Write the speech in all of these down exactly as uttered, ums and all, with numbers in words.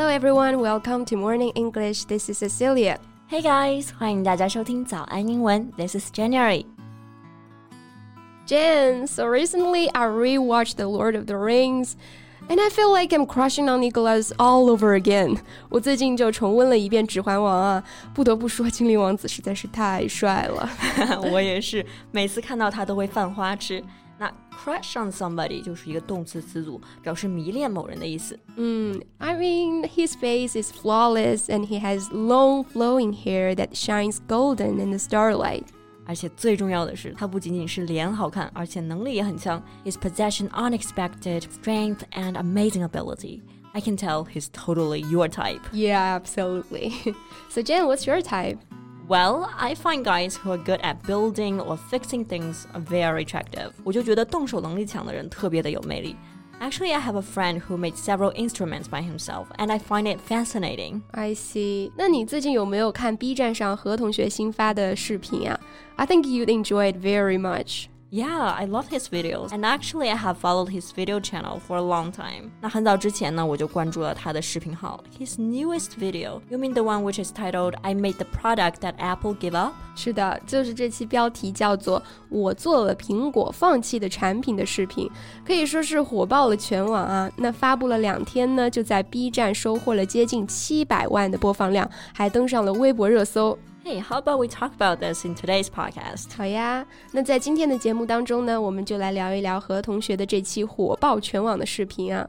Hello everyone, welcome to Morning English. This is Cecilia. Hey guys, 欢迎大家收听早安英文 This is January. Jen, so recently I rewatched The Lord of the Rings, and I feel like I'm crushing on Nicholas all over again. 我最近就重温了一遍指环王啊，不得不说精灵王子实在是太帅了。我也是，每次看到他都会犯花痴。那 crush on somebody 就是一个动词词组，表示迷恋某人的意思。嗯 I mean, his face is flawless and he has long flowing hair that shines golden in the starlight. 而且最重要的是，他不仅仅是脸好看，而且能力也很强。His possession unexpected strength and amazing ability. I can tell he's totally your type. Yeah, absolutely. So Jen, what's your type?Well, I find guys who are good at building or fixing things are very attractive. 我就觉得动手能力强的人特别的有魅力。Actually, I have a friend who made several instruments by himself, and I find it fascinating. I see. 那你最近有没有看 B 站上何同学新发的视频啊？ I think you'd enjoy it very much. Yeah, I love his videos, and actually I have followed his video channel for a long time. 那很早之前呢，我就关注了他的视频号。His newest video, you mean the one which is titled, I made the product that Apple gave up? 是的，就是这期标题叫做我做了苹果放弃的产品的视频，可以说是火爆了全网啊。那发布了两天呢，就在 B 站收获了接近七百万的播放量，还登上了微博热搜。Hey, how about we talk about this in today's podcast? 好呀，那在今天的节目当中呢，我们就来聊一聊何同学的这期火爆全网的视频啊。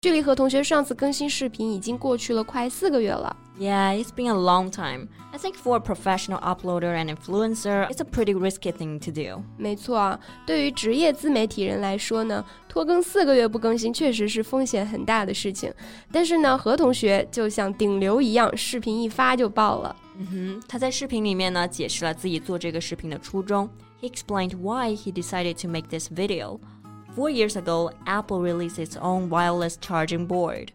距离何同学上次更新视频已经过去了快四个月了。Yeah, it's been a long time. I think for a professional uploader and influencer, it's a pretty risky thing to do. 没错啊，对于职业自媒体人来说呢，拖更四个月不更新确实是风险很大的事情。但是呢，何同学就像顶流一样，视频一发就爆了。嗯哼，他在视频里面呢，解释了自己做这个视频的初衷。He explained why he decided to make this video.Four years ago, Apple released its own wireless charging board,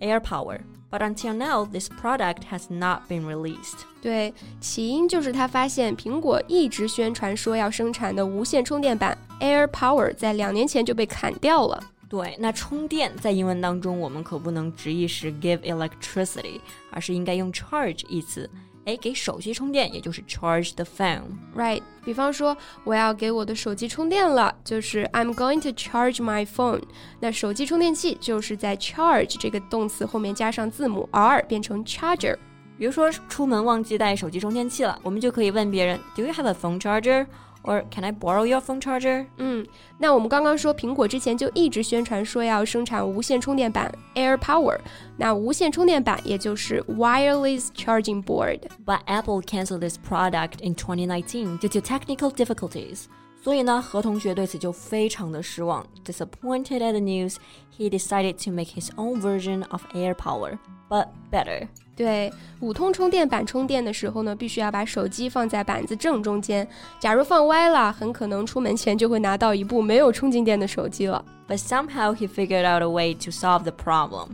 AirPower. But until now, this product has not been released. 对，起因就是他发现苹果一直宣传说要生产的无线充电板 AirPower 在两年前就被砍掉了。对，那充电在英文当中我们可不能直译是 give electricity， 而是应该用 charge 一词。哎，给手机充电也就是 charge the phone. Right, 比方说我要给我的手机充电了，就是 I'm going to charge my phone. 那手机充电器就是在 charge 这个动词后面加上字母 R 变成 charger. 比如说出门忘记带手机充电器了，我们就可以问别人 Do you have a phone charger?Or can I borrow your phone charger? 嗯，那我们刚刚说苹果之前就一直宣传说要生产无线充电板 AirPower， 那无线充电板也就是 wireless charging board. But Apple canceled this product in twenty nineteen due to technical difficulties. 所以呢，何同学对此就非常的失望。Disappointed at the news, he decided to make his own version of AirPower, but better.对，普通充电板充电的时候呢，必须要把手机放在板子正中间，假如放歪了，很可能出门前就会拿到一部没有充进电的手机了。But somehow he figured out a way to solve the problem.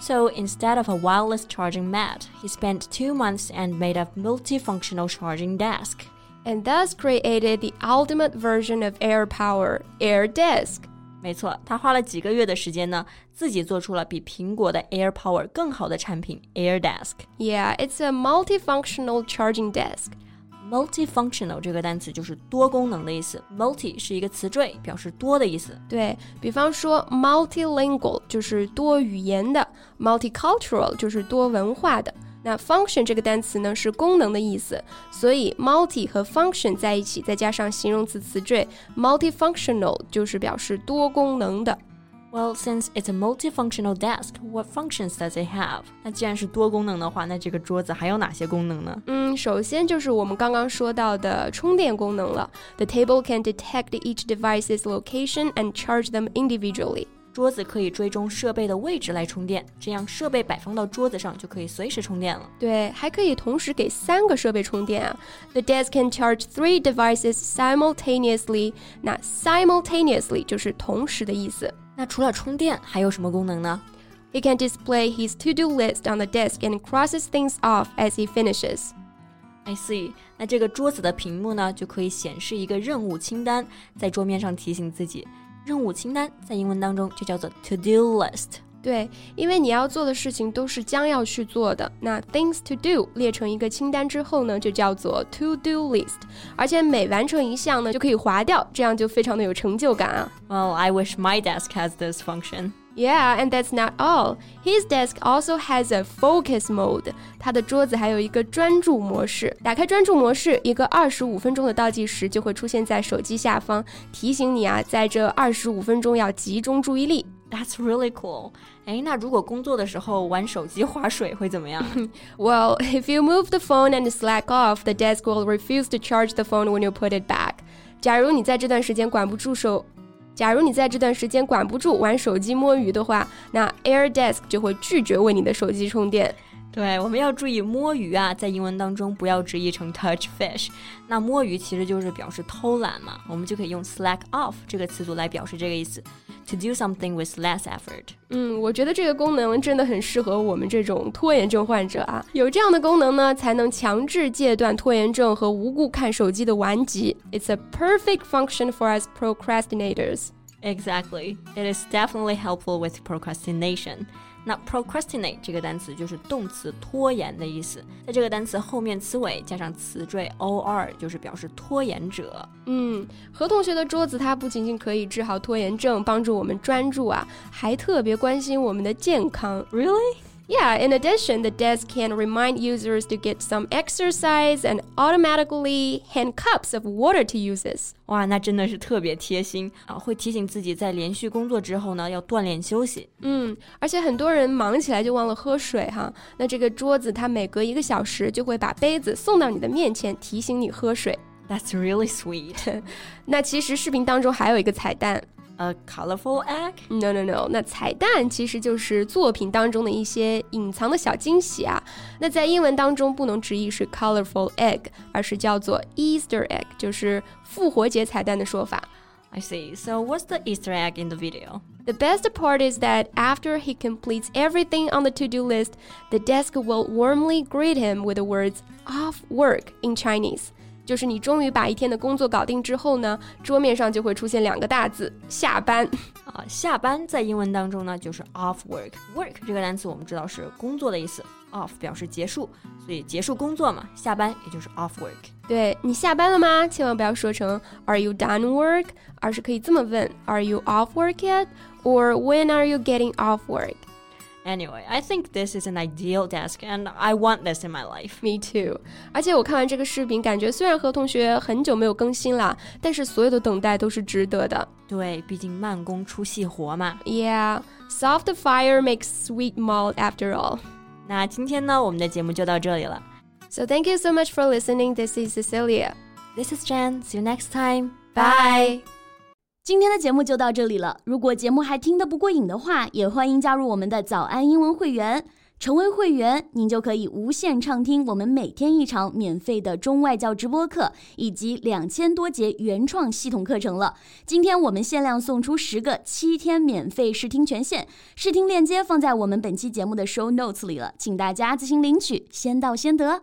So instead of a wireless charging mat, he spent two months and made a multifunctional charging desk. And thus created the ultimate version of AirPower, AirDesk.没错，他花了几个月的时间呢，自己做出了比苹果的 AirPower 更好的产品 AirDesk. Yeah, it's a multifunctional charging desk. Multifunctional 这个单词就是多功能的意思， multi 是一个词缀，表示多的意思。对，比方说 multilingual 就是多语言的， multicultural 就是多文化的。那 function 这个单词呢，是功能的意思，所以 multi 和 function 在一起，再加上形容词词缀 multifunctional 就是表示多功能的。Well, since it's a multifunctional desk, what functions does it have? 那既然是多功能的话，那这个桌子还有哪些功能呢？嗯，首先就是我们刚刚说到的充电功能了。The table can detect each device's location and charge them individually. 桌子可以追踪设备的位置来充电，这样设备摆放到桌子上就可以随时充电了。对，还可以同时给三个设备充电啊。The desk can charge three devices simultaneously. 那 simultaneously 就是同时的意思。那除了充电还有什么功能呢？He can display his to-do list on the desk and crosses things off as he finishes. I see. 那这个桌子的屏幕呢，就可以显示一个任务清单，在桌面上提醒自己。任务清单在英文当中就叫做 to-do list。对，因为你要做的事情都是将要去做的，那 things to do 列成一个清单之后呢，就叫做 to do list， 而且每完成一项呢，就可以划掉，这样就非常的有成就感啊。Well, I wish my desk has this function.Yeah, and that's not all. His desk also has a focus mode. 他的桌子还有一个专注模式。打开专注模式，一个二十五分钟的倒计时就会出现在手机下方，提醒你啊，在这二十五分钟要集中注意力。That's really cool. 诶，那如果工作的时候玩手机划水会怎么样？ Well, if you move the phone and slack off, the desk will refuse to charge the phone when you put it back. 假如你在这段时间管不住手假如你在这段时间管不住玩手机摸鱼的话，那 AirDesk 就会拒绝为你的手机充电。对，我们要注意摸鱼啊，在英文当中不要直译成 touch fish。那摸鱼其实就是表示偷懒嘛，我们就可以用 slack off 这个词组来表示这个意思。To do something with less effort. 嗯，我觉得这个功能真的很适合我们这种拖延症患者啊。有这样的功能呢，才能强制戒断拖延症和无故看手机的顽疾。It's a perfect function for us procrastinators. Exactly. It is definitely helpful with procrastination.那 procrastinate 这个单词就是动词拖延的意思，在这个单词后面词尾加上词缀 or 就是表示拖延者。嗯，何同学的桌子它不仅仅可以治好拖延症，帮助我们专注啊，还特别关心我们的健康。 Really? Yeah, in addition, the desk can remind users to get some exercise and automatically hand cups of water to users. 哇，那真的是特别贴心啊！会提醒自己在连续工作之后呢，要锻炼休息。嗯，而且很多人忙起来就忘了喝水哈。那这个桌子它每隔一个小时就会把杯子送到你的面前，提醒你喝水。That's really sweet. 那其实视频当中还有一个彩蛋。A colorful egg? No, no, no. 那彩蛋其实就是作品当中的一些隐藏的小惊喜啊。那在英文当中不能直译是 colorful egg， 而是叫做 Easter egg， 就是复活节彩蛋的说法。I see. So what's the Easter egg in the video? The best part is that after he completes everything on the to-do list, the desk will warmly greet him with the words "off work" in Chinese.就是你终于把一天的工作搞定之后呢，桌面上就会出现两个大字，下班。啊，下班在英文当中呢，就是 off work。work 这个单词我们知道是工作的意思 ，off 表示结束，所以结束工作嘛，下班也就是 off work。对，你下班了吗？千万不要说成 Are you done work？ 而是可以这么问 Are you off work yet？ Or When are you getting off work？Anyway, I think this is an ideal desk, and I want this in my life. Me too. 而且我看完这个视频，感觉虽然何同学很久没有更新了，但是所有的等待都是值得的。对，毕竟慢工出细活嘛。Yeah, soft fire makes sweet malt after all. 那今天呢，我们的节目就到这里了。So thank you so much for listening. This is Cecilia. This is Jen. See you next time. Bye.今天的节目就到这里了，如果节目还听得不过瘾的话，也欢迎加入我们的早安英文会员。成为会员，您就可以无限畅听我们每天一场免费的中外教直播课，以及两千多节原创系统课程了。今天我们限量送出十个七天免费试听权限，试听链接放在我们本期节目的 show notes 里了，请大家自行领取，先到先得。